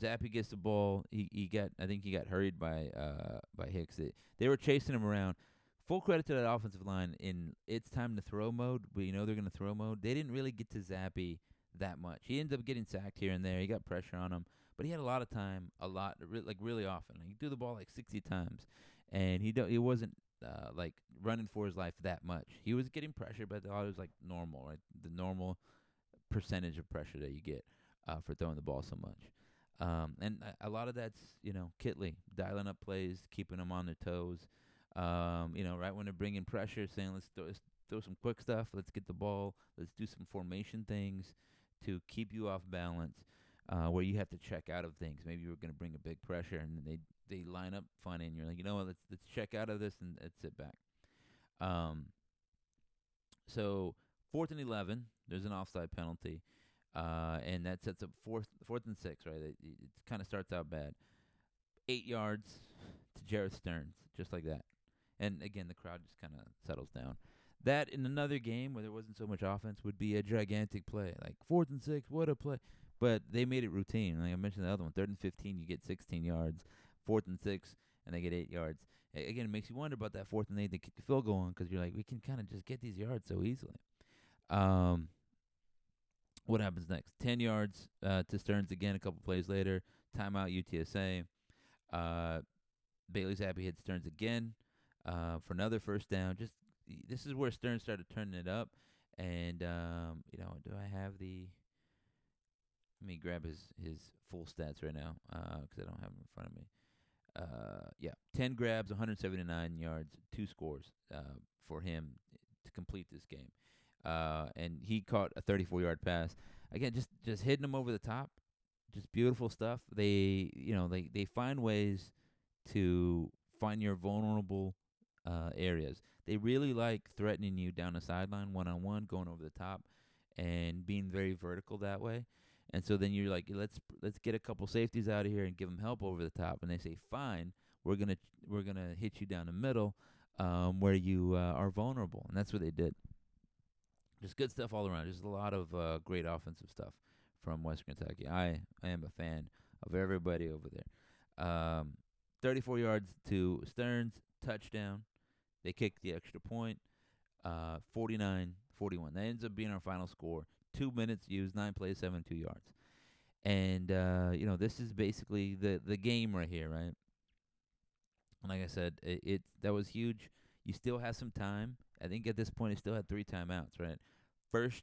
Zappe gets the ball. He got hurried by Hicks. They were chasing him around. Full credit to that offensive line in it's time to throw mode. We know they're going to throw mode. They didn't really get to Zappe that much. He ended up getting sacked here and there. He got pressure on him, but he had a lot of time, really often. He threw the ball like 60 times, and he wasn't running for his life that much. He was getting pressure, but it was like normal, right? The normal percentage of pressure that you get for throwing the ball so much. And a lot of that's, you know, Kitley dialing up plays, keeping them on their toes. You know, right when they're bringing pressure, saying let's throw some quick stuff, let's get the ball, let's do some formation things to keep you off balance, where you have to check out of things. Maybe you were going to bring a big pressure, and they line up funny, and you're like, you know what, let's check out of this and let's sit back. So 4th and 11, there's an offside penalty, and that sets up fourth and 6, right? It kind of starts out bad. 8 yards to Jerreth Sterns, just like that. And again, the crowd just kind of settles down. That in another game where there wasn't so much offense would be a gigantic play, like 4th and 6, what a play! But they made it routine. Like I mentioned, the other one, 3rd and 15, you get 16 yards. 4th and 6, and they get 8 yards. Again, it makes you wonder about that 4th and 8. They kick the field goal on because you're like, we can kind of just get these yards so easily. What happens next? 10 yards to Sterns again a couple plays later. Timeout UTSA. Bailey Zappe hits Sterns again for another first down. Just this is where Sterns started turning it up. And, you know, do I have the... Let me grab his full stats right now because I don't have them in front of me. 10 grabs, 179 yards, 2 scores for him to complete this game. And he caught a 34-yard pass. Again, just hitting him over the top, just beautiful stuff. They find ways to find your vulnerable areas. They really like threatening you down the sideline, one-on-one, going over the top, and being very vertical that way. And so then you're like, let's get a couple safeties out of here and give them help over the top. And they say, fine, we're gonna hit you down the middle, where you are vulnerable. And that's what they did. Just good stuff all around. Just a lot of great offensive stuff from Western Kentucky. I am a fan of everybody over there. 34 yards to Sterns, touchdown. They kick the extra point, 49-41. That ends up being our final score. 2 minutes used, 9 plays, 72 yards. And, you know, this is basically the game right here, right? And like I said, that was huge. You still have some time. I think at this point, it still had 3 timeouts, right? First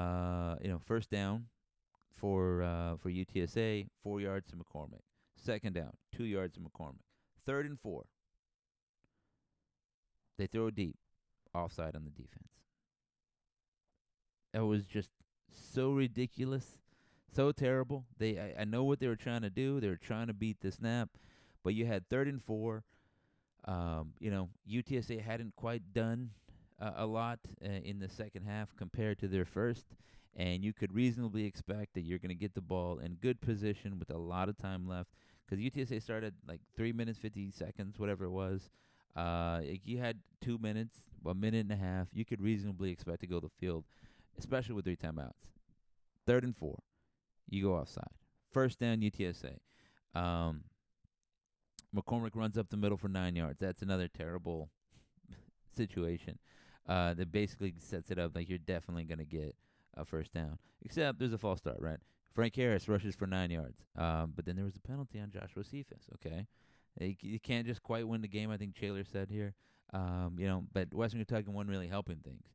down for UTSA, 4 yards to McCormick. Second down, 2 yards to McCormick. 3rd and 4. They throw deep, offside on the defense. It was just so ridiculous, so terrible. I know what they were trying to do. They were trying to beat the snap, but you had 3rd and 4. You know, UTSA hadn't quite done a lot in the second half compared to their first, and you could reasonably expect that you're going to get the ball in good position with a lot of time left because UTSA started like 3 minutes, 50 seconds, whatever it was, If you had 2 minutes, a minute and a half, you could reasonably expect to go to the field, especially with three timeouts. 3rd and 4, you go offside. 1st down, UTSA. McCormick runs up the middle for 9 yards. That's another terrible situation that basically sets it up like you're definitely going to get a 1st down. Except there's a false start, right? Frank Harris rushes for 9 yards. But then there was a penalty on Joshua Cephas, okay? You can't just quite win the game, I think Traylor said here. But Western Kentucky wasn't really helping things.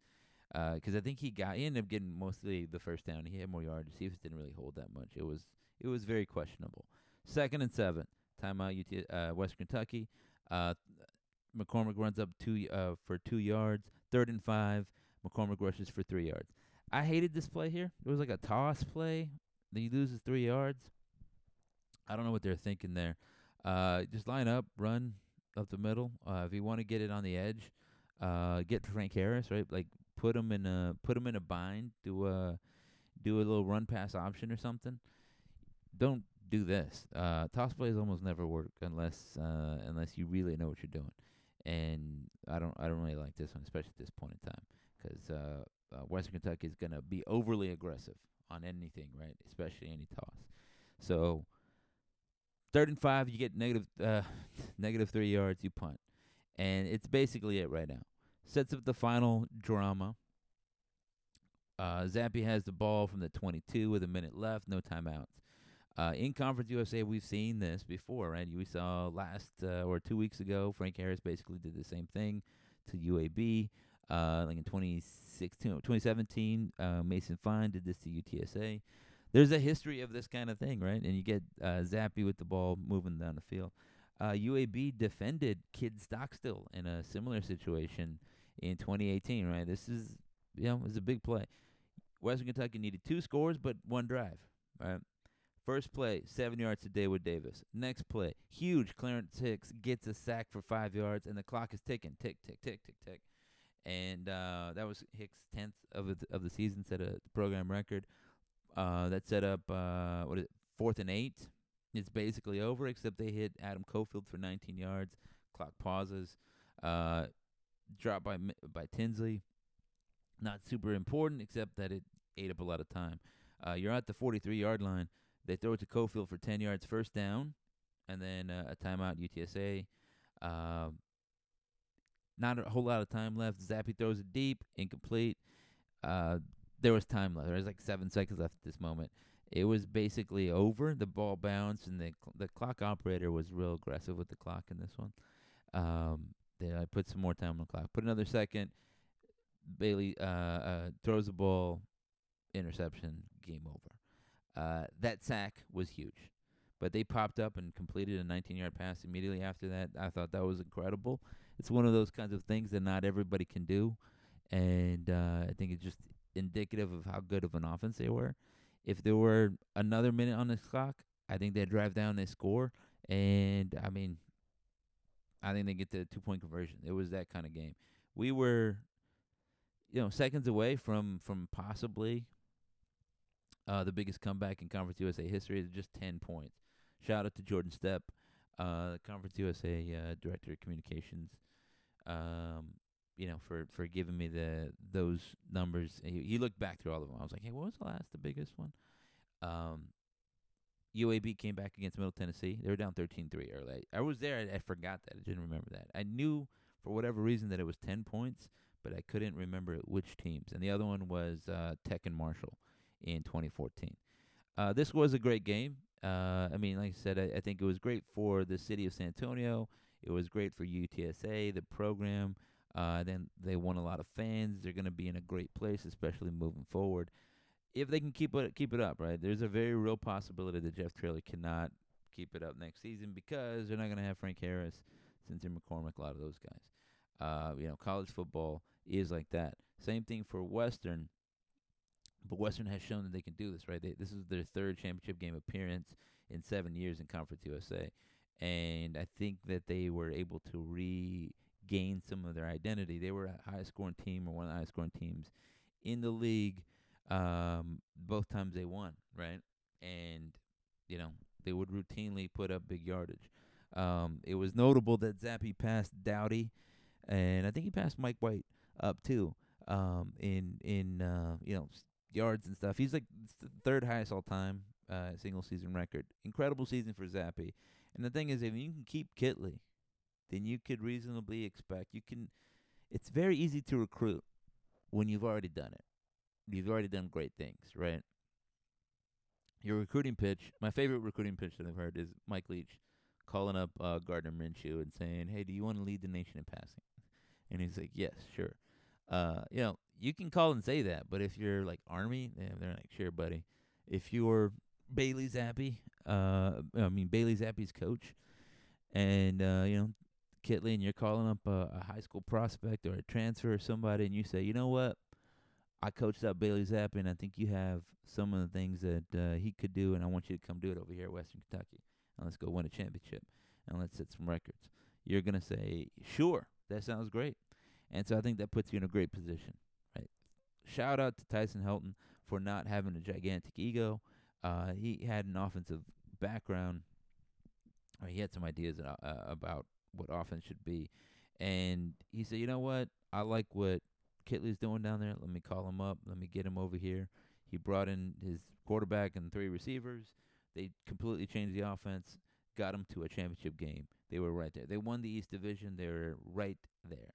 Because I think he ended up getting mostly the 1st down. He had more yards. Cephas didn't really hold that much. It was very questionable. 2nd and 7. Timeout, Western Kentucky. McCormick runs up for 2 yards. 3rd and 5. McCormick rushes for 3 yards. I hated this play here. It was like a toss play. Then he loses 3 yards. I don't know what they're thinking there. Just line up, run up the middle. If you want to get it on the edge, get Frank Harris, right? Like put him in a bind. Do a little run pass option or something. Don't do this. Toss plays almost never work unless you really know what you're doing. And I don't really like this one, especially at this point in time, because Western Kentucky is gonna be overly aggressive on anything, right? Especially any toss. So 3rd and 5, you get negative 3 yards. You punt, and it's basically it right now. Sets up the final drama. Zappe has the ball from the 22 with a minute left, no timeouts. In Conference USA, we've seen this before, right? We saw 2 weeks ago, Frank Harris basically did the same thing to UAB. Like in 2017, Mason Fine did this to UTSA. There's a history of this kind of thing, right? And you get Zappe with the ball moving down the field. UAB defended Kid Stockstill in a similar situation in 2018, right? This is, it's a big play. Western Kentucky needed 2 scores, but 1 drive, right? 1st play, 7 yards to Daewood Davis. Next play, huge Clarence Hicks gets a sack for 5 yards, and the clock is ticking, tick, tick, tick, tick, tick. And that was Hicks' 10th of the season, set a program record. That set up 4th and 8. It's basically over, except they hit Adam Cofield for 19 yards. Clock pauses. Drop by Tinsley. Not super important, except that it ate up a lot of time. You're at the 43-yard line. They throw it to Cofield for 10 yards, 1st down, and then a timeout, UTSA. Not a whole lot of time left. Zappe throws it deep, incomplete. There was time left. There was like 7 seconds left at this moment. It was basically over. The ball bounced, and the clock operator was real aggressive with the clock in this one. They put some more time on the clock. Put another second. Bailey throws the ball. Interception. Game over. That sack was huge. But they popped up and completed a 19-yard pass immediately after that. I thought that was incredible. It's one of those kinds of things that not everybody can do. And I think it's just indicative of how good of an offense they were. If there were another minute on this clock, I think they'd drive down, they score. And, I think they get the 2-point conversion. It was that kind of game. We were, seconds away from possibly the biggest comeback in Conference USA history is just 10 points. Shout out to Jordan Stepp, Conference USA Director of Communications, for giving me those numbers. He looked back through all of them. I was like, hey, what was the biggest one? UAB came back against Middle Tennessee. They were down 13-3 early. I was there. I forgot that. I didn't remember that. I knew for whatever reason that it was 10 points, but I couldn't remember which teams. And the other one was Tech and Marshall in 2014. This was a great game. Like I said, I think it was great for the city of San Antonio. It was great for UTSA, the program. Then they won a lot of fans. They're going to be in a great place, especially moving forward. If they can keep it up, right? There's a very real possibility that Jeff Traylor cannot keep it up next season because they're not going to have Frank Harris, Sincere McCormick, a lot of those guys. College football is like that. Same thing for Western, but Western has shown that they can do this, right? This is their 3rd championship game appearance in 7 years in Conference USA, and I think that they were able to gain some of their identity. They were a high-scoring team or one of the high-scoring teams in the league both times they won, right? And, they would routinely put up big yardage. It was notable that Zappe passed Dowdy, and I think he passed Mike White up too. In yards and stuff. He's like third highest all time single season record. Incredible season for Zappe. And the thing is, if you can keep Kitley, then you could reasonably expect it's very easy to recruit when you've already done it. You've already done great things, right? Your recruiting pitch, my favorite recruiting pitch that I've heard is Mike Leach calling up Gardner Minshew and saying, "Hey, do you want to lead the nation in passing?" And he's like, "Yes, sure." You can call and say that, but if you're like Army, they're like, "Sure, buddy." If you're Bailey Zappe, Bailey Zappe's coach, and Kitley, and you're calling up a high school prospect or a transfer or somebody, and you say, "You know what? I coached up Bailey Zappe, and I think you have some of the things that he could do, and I want you to come do it over here at Western Kentucky, and let's go win a championship, and let's set some records." You're gonna say, "Sure, that sounds great," and so I think that puts you in a great position. Shout out to Tyson Helton for not having a gigantic ego. He had an offensive background. Or he had some ideas about what offense should be. And he said, "You know what? I like what Kitley's doing down there. Let me call him up. Let me get him over here." He brought in his quarterback and 3 receivers. They completely changed the offense, got him to a championship game. They were right there. They won the East Division. They were right there,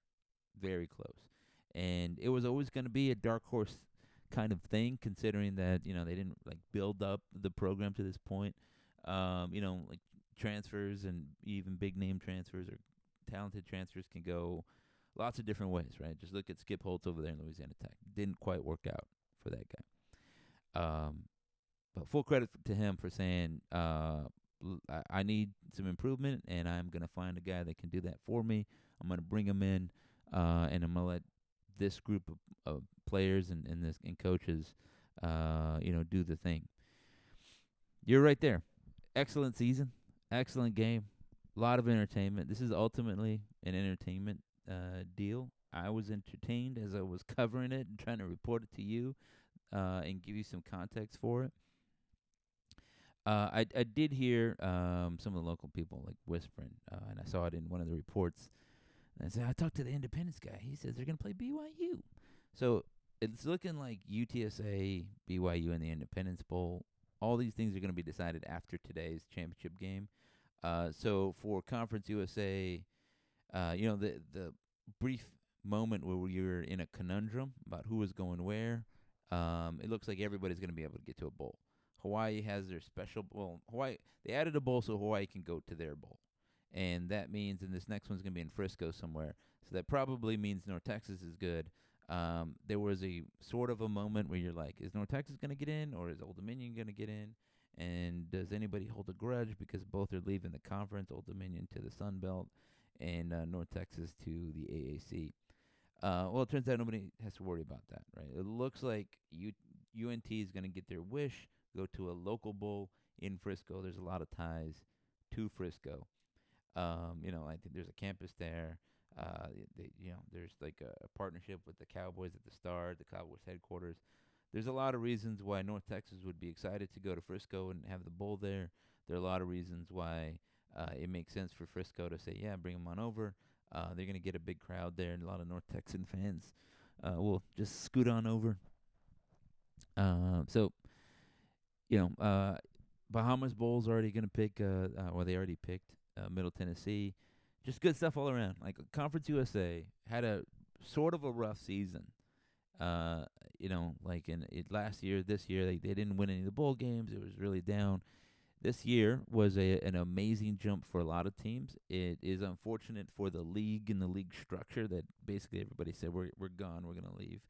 very close. And it was always going to be a dark horse kind of thing, considering that, they didn't, build up the program to this point. Transfers and even big-name transfers or talented transfers can go lots of different ways, right? Just look at Skip Holtz over there in Louisiana Tech. Didn't quite work out for that guy. But full credit to him for saying, I need some improvement, and I'm going to find a guy that can do that for me. I'm going to bring him in, and I'm going to let this group of players and coaches, do the thing. You're right there. Excellent season, excellent game, a lot of entertainment. This is ultimately an entertainment deal. I was entertained as I was covering it and trying to report it to you and give you some context for it. I did hear some of the local people whispering, and I saw it in one of the reports. And I talked to the Independence guy. He says they're going to play BYU. So it's looking like UTSA, BYU, and the Independence Bowl. All these things are going to be decided after today's championship game. So for Conference USA, the brief moment where we were in a conundrum about who was going where, it looks like everybody's going to be able to get to a bowl. Hawaii has their special bowl. Hawaii, they added a bowl so Hawaii can go to their bowl. And that means, and this next one's going to be in Frisco somewhere, so that probably means North Texas is good. There was a sort of a moment where you're like, is North Texas going to get in, or is Old Dominion going to get in? And does anybody hold a grudge because both are leaving the conference, Old Dominion to the Sun Belt, and North Texas to the AAC? It turns out nobody has to worry about that, right? It looks like UNT is going to get their wish, go to a local bowl in Frisco. There's a lot of ties to Frisco. I think there's a campus there. There's a partnership with the Cowboys at the Star, the Cowboys headquarters. There's a lot of reasons why North Texas would be excited to go to Frisco and have the bowl there. There are a lot of reasons why it makes sense for Frisco to say, yeah, bring them on over. They're going to get a big crowd there, and a lot of North Texan fans will just scoot on over. Bahamas Bowl's already going to pick, they already picked. Middle Tennessee, just good stuff all around. Conference USA had a sort of a rough season. Last year, this year, they didn't win any of the bowl games. It was really down. This year was an amazing jump for a lot of teams. It is unfortunate for the league and the league structure that basically everybody said, we're gone, we're going to leave.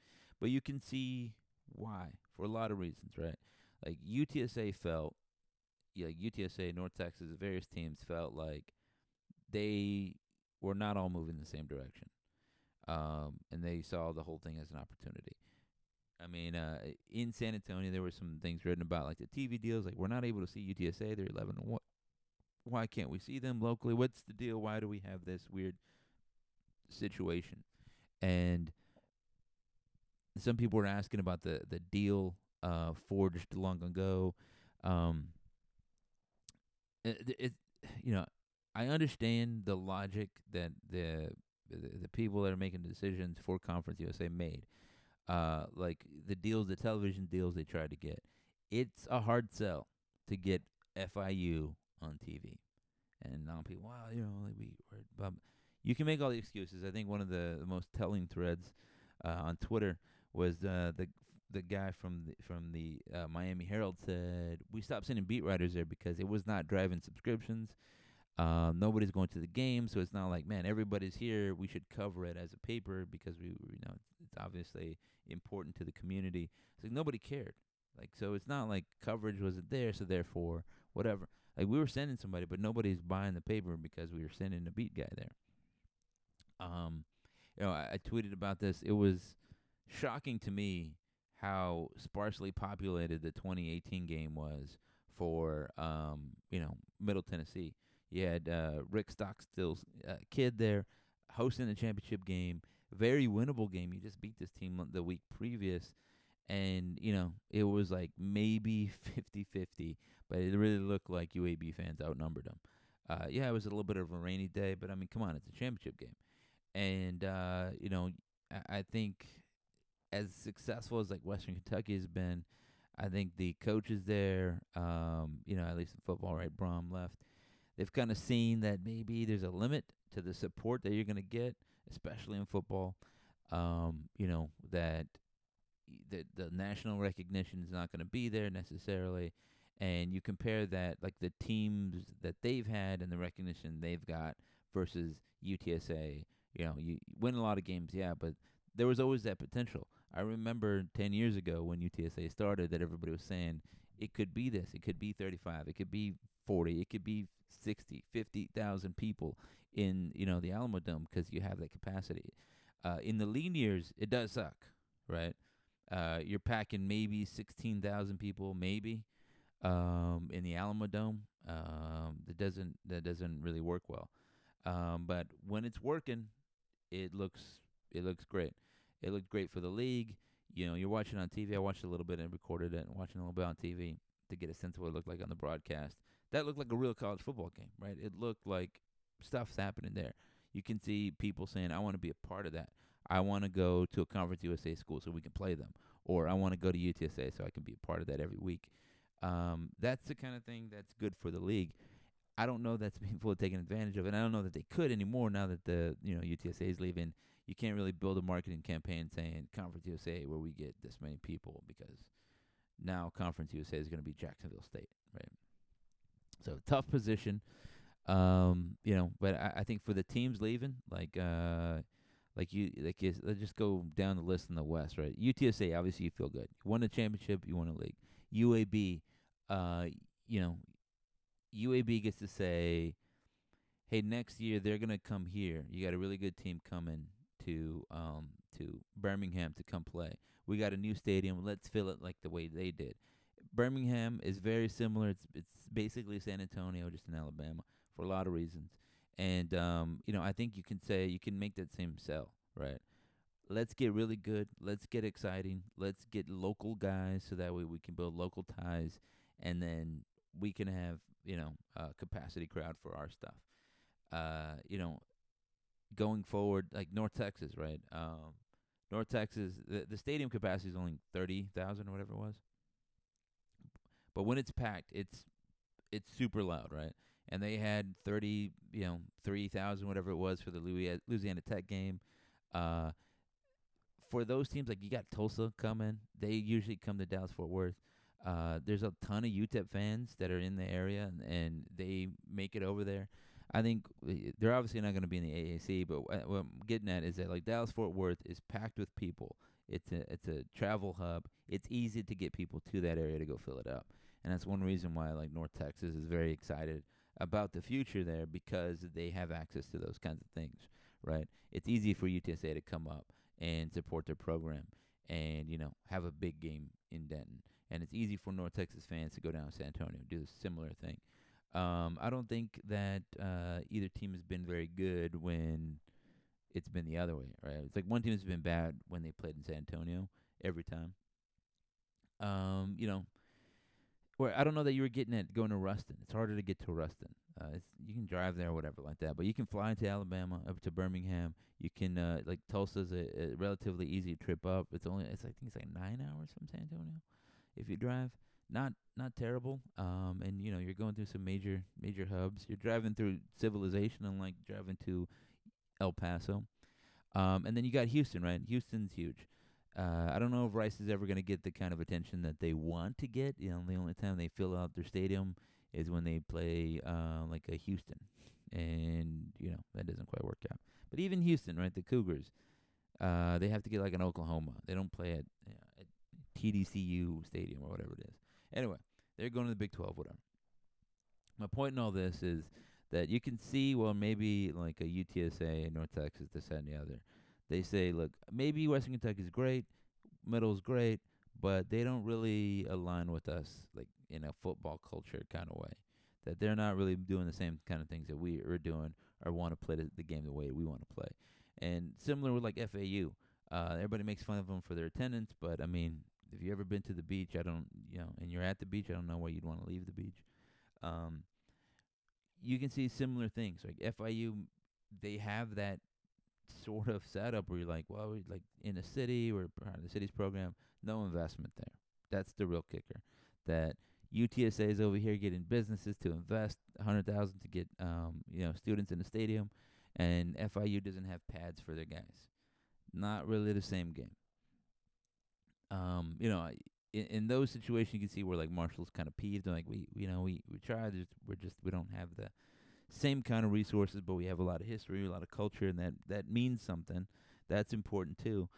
But you can see why for a lot of reasons, right? UTSA felt, UTSA, North Texas, various teams felt like they were not all moving in the same direction. And they saw the whole thing as an opportunity. I mean, in San Antonio, there were some things written about, the TV deals. We're not able to see UTSA. They're 11. Why can't we see them locally? What's the deal? Why do we have this weird situation? And some people were asking about the deal forged long ago. I understand the logic that the people that are making decisions for Conference USA made, like the deals, the television deals they tried to get. It's a hard sell to get FIU on TV, and now people, wow, you know, you can make all the excuses. I think one of the most telling threads on Twitter was the guy from the Miami Herald said, we stopped sending beat writers there because it was not driving subscriptions. Nobody's going to the game, so it's not like, man, everybody's here, we should cover it as a paper because we, you know, it's obviously important to the community. It's like nobody cared. Like, so it's not like coverage wasn't there, so therefore whatever. Like, we were sending somebody, but nobody's buying the paper because we were sending a beat guy there. You know, I tweeted about this. It was shocking to me how sparsely populated the 2018 game was for you know, Middle Tennessee. You had Rick Stockstill's kid there hosting the championship game, very winnable game. You just beat this team the week previous, and, you know, it was like maybe 50-50, but it really looked like UAB fans outnumbered them. Yeah, it was a little bit of a rainy day, but, I mean, come on, it's a championship game. And, you know, I think as successful as, like, Western Kentucky has been, I think the coaches there, you know, at least in football, right, Brom left, they've kind of seen that maybe there's a limit to the support that you're going to get, especially in football. You know, that the national recognition is not going to be there necessarily. And you compare that, like, the teams that they've had and the recognition they've got versus UTSA. You know, you win a lot of games, yeah, but there was always that potential. I remember 10 years ago when UTSA started that everybody was saying, it could be this, it could be 35, it could be 40, it could be 60, 50,000 people in, you know, the Alamo Dome because you have that capacity. In the lean years, it does suck, right? You're packing maybe 16,000 people, maybe, in the Alamo Dome. That doesn't really work well. But when it's working, it looks great. It looked great for the league. You know, you're watching on TV. I watched a little bit and recorded it and watching a little bit on TV to get a sense of what it looked like on the broadcast. That looked like a real college football game, right? It looked like stuff's happening there. You can see people saying, I want to be a part of that. I want to go to a Conference USA school so we can play them. Or I want to go to UTSA so I can be a part of that every week. That's the kind of thing that's good for the league. I don't know that's being fully taken advantage of, and I don't know that they could anymore now that the, you know, UTSA is leaving. You can't really build a marketing campaign saying Conference USA where we get this many people, because now Conference USA is going to be Jacksonville State, right? So tough position, you know. But I think for the teams leaving, let's just go down the list in the West, right? UTSA, obviously you feel good. You won the championship, you won the league. UAB, you know, UAB gets to say, hey, next year they're gonna come here. You got a really good team coming to Birmingham to come play. We got a new stadium. Let's fill it like the way they did. Birmingham is very similar. It's basically San Antonio, just in Alabama, for a lot of reasons. And you know, I think you can make that same sell, right? Let's get really good. Let's get exciting. Let's get local guys so that way we can build local ties, and then we can have, you know, a capacity crowd for our stuff. You know, going forward, like North Texas, right? North Texas, the stadium capacity is only 30,000 or whatever it was. But when it's packed, it's super loud, right? And they had 3,000, whatever it was, for the Louisiana Tech game. For those teams, like you got Tulsa coming. They usually come to Dallas-Fort Worth. There's a ton of UTEP fans that are in the area, and they make it over there. I think they're obviously not going to be in the AAC, but what I'm getting at is that, like, Dallas-Fort Worth is packed with people. It's a travel hub. It's easy to get people to that area to go fill it up. And that's one reason why, like, North Texas is very excited about the future there, because they have access to those kinds of things, right? It's easy for UTSA to come up and support their program and, you know, have a big game in Denton. And it's easy for North Texas fans to go down to San Antonio and do a similar thing. I don't think that either team has been very good when it's been the other way, right? It's like one team has been bad when they played in San Antonio every time. You know, or I don't know that you were getting at going to Ruston. It's harder to get to Ruston. You can drive there or whatever like that, but you can fly into Alabama, up to Birmingham. You can like Tulsa's a relatively easy trip up. It's I think it's like 9 hours from San Antonio if you drive. Not terrible. And you know, you're going through some major hubs. You're driving through civilization, unlike driving to El Paso. And then you got Houston, right? Houston's huge. I don't know if Rice is ever going to get the kind of attention that they want to get. You know, the only time they fill out their stadium is when they play like a Houston, and you know that doesn't quite work out. But even Houston, right? The Cougars, they have to get like an Oklahoma. They don't play at TDCU Stadium or whatever it is. Anyway, they're going to the Big 12, whatever. My point in all this is that you can see, well, maybe like a UTSA, North Texas, this that, and the other. They say, look, maybe Western Kentucky is great, Middle's great, but they don't really align with us, like in a football culture kind of way. That they're not really doing the same kind of things that we are doing or want to play the game the way we want to play. And similar with like FAU, everybody makes fun of them for their attendance, but I mean, if you ever been to the beach, and you're at the beach, I don't know why you'd want to leave the beach. You can see similar things like FIU, they have that sort of setup where you're like, well, we're like in a city, we're part of the city's program, no investment there. That's the real kicker. That UTSA is over here getting businesses to invest $100,000 to get students in the stadium, and FIU doesn't have pads for their guys. Not really the same game. In those situations, you can see where like Marshall's kind of peeved. They're like, we tried, we don't have the same kind of resources, but we have a lot of history, a lot of culture, and that means something. That's important too.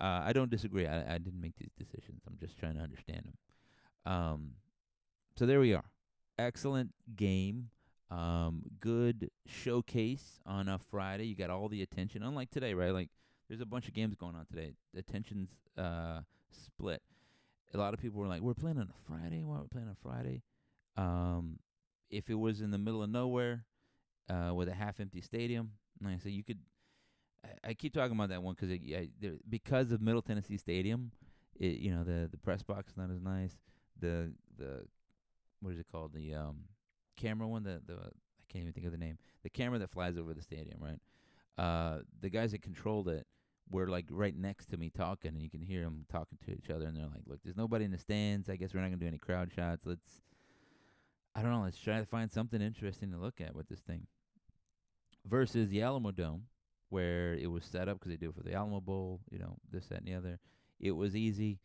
I don't disagree. I didn't make these decisions. I'm just trying to understand them. So there we are. Excellent game. Good showcase on a Friday. You got all the attention. Unlike today, right? Like there's a bunch of games going on today. Attention's split. A lot of people were like, "We're playing on a Friday. Why are we playing on a Friday?" If it was in the middle of nowhere, with a half-empty stadium, like I said, you could. I keep talking about that one because of Middle Tennessee Stadium, the press box is not as nice. The what is it called? The camera one. The I can't even think of the name. The camera that flies over the stadium, right? The guys that controlled it were like right next to me talking, and you can hear them talking to each other, and they're like, "Look, there's nobody in the stands. I guess we're not gonna do any crowd shots. Let's try to find something interesting to look at with this thing." Versus the Alamo Dome, where it was set up because they do it for the Alamo Bowl, this, that, and the other. It was easy.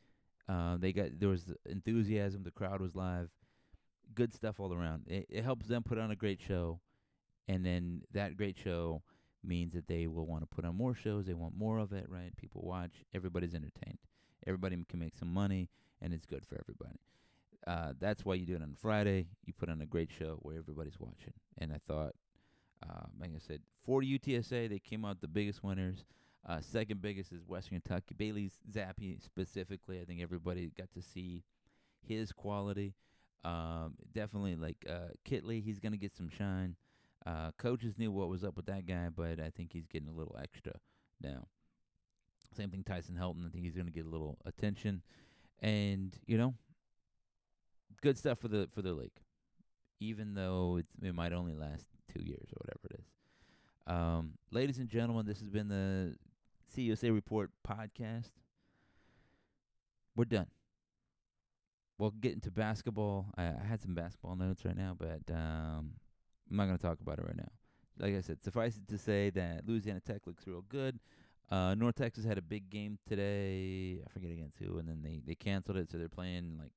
There was enthusiasm. The crowd was live. Good stuff all around. It helps them put on a great show, and then that great show means that they will want to put on more shows. They want more of it, right? People watch. Everybody's entertained. Everybody can make some money, and it's good for everybody. That's why you do it on Friday. You put on a great show where everybody's watching. And I thought, like I said, for UTSA, they came out the biggest winners. Second biggest is Western Kentucky. Bailey Zappe specifically, I think everybody got to see his quality. Definitely like Kitley, he's going to get some shine. Coaches knew what was up with that guy, but I think he's getting a little extra now. Same thing, Tyson Helton. I think he's going to get a little attention. And, good stuff for the league, even though it might only last 2 years or whatever it is. Ladies and gentlemen, this has been the CUSA Report podcast. We're done. We'll get into basketball. I had some basketball notes right now, but I'm not going to talk about it right now. Like I said, suffice it to say that Louisiana Tech looks real good. North Texas had a big game today. I forget against who, and then they canceled it, so they're playing like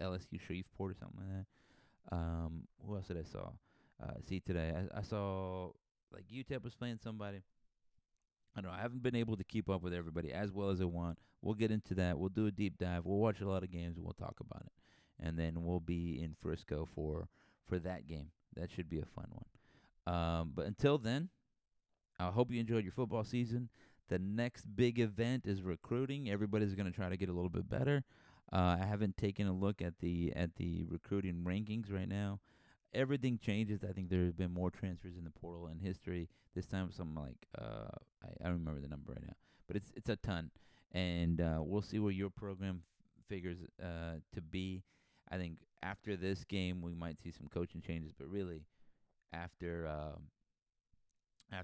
LSU Shreveport or something like that. Who else did I see today? I saw like UTEP was playing somebody. I don't know. I haven't been able to keep up with everybody as well as I want. We'll get into that. We'll do a deep dive. We'll watch a lot of games, and we'll talk about it. And then we'll be in Frisco for that game. That should be a fun one. But until then, I hope you enjoyed your football season. The next big event is recruiting. Everybody's going to try to get a little bit better. I haven't taken a look at the recruiting rankings right now. Everything changes. I think there have been more transfers in the portal in history. This time, something like I don't remember the number right now, but it's a ton. And we'll see where your program figures to be. I think after this game we might see some coaching changes, but really after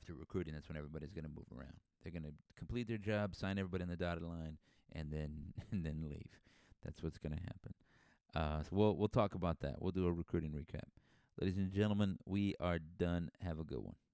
recruiting, that's when everybody's going to move around. They're going to complete their job, sign everybody on the dotted line, and then leave. That's what's going to happen. So we'll talk about that. We'll do a recruiting recap. Ladies and gentlemen, we are done. Have a good one.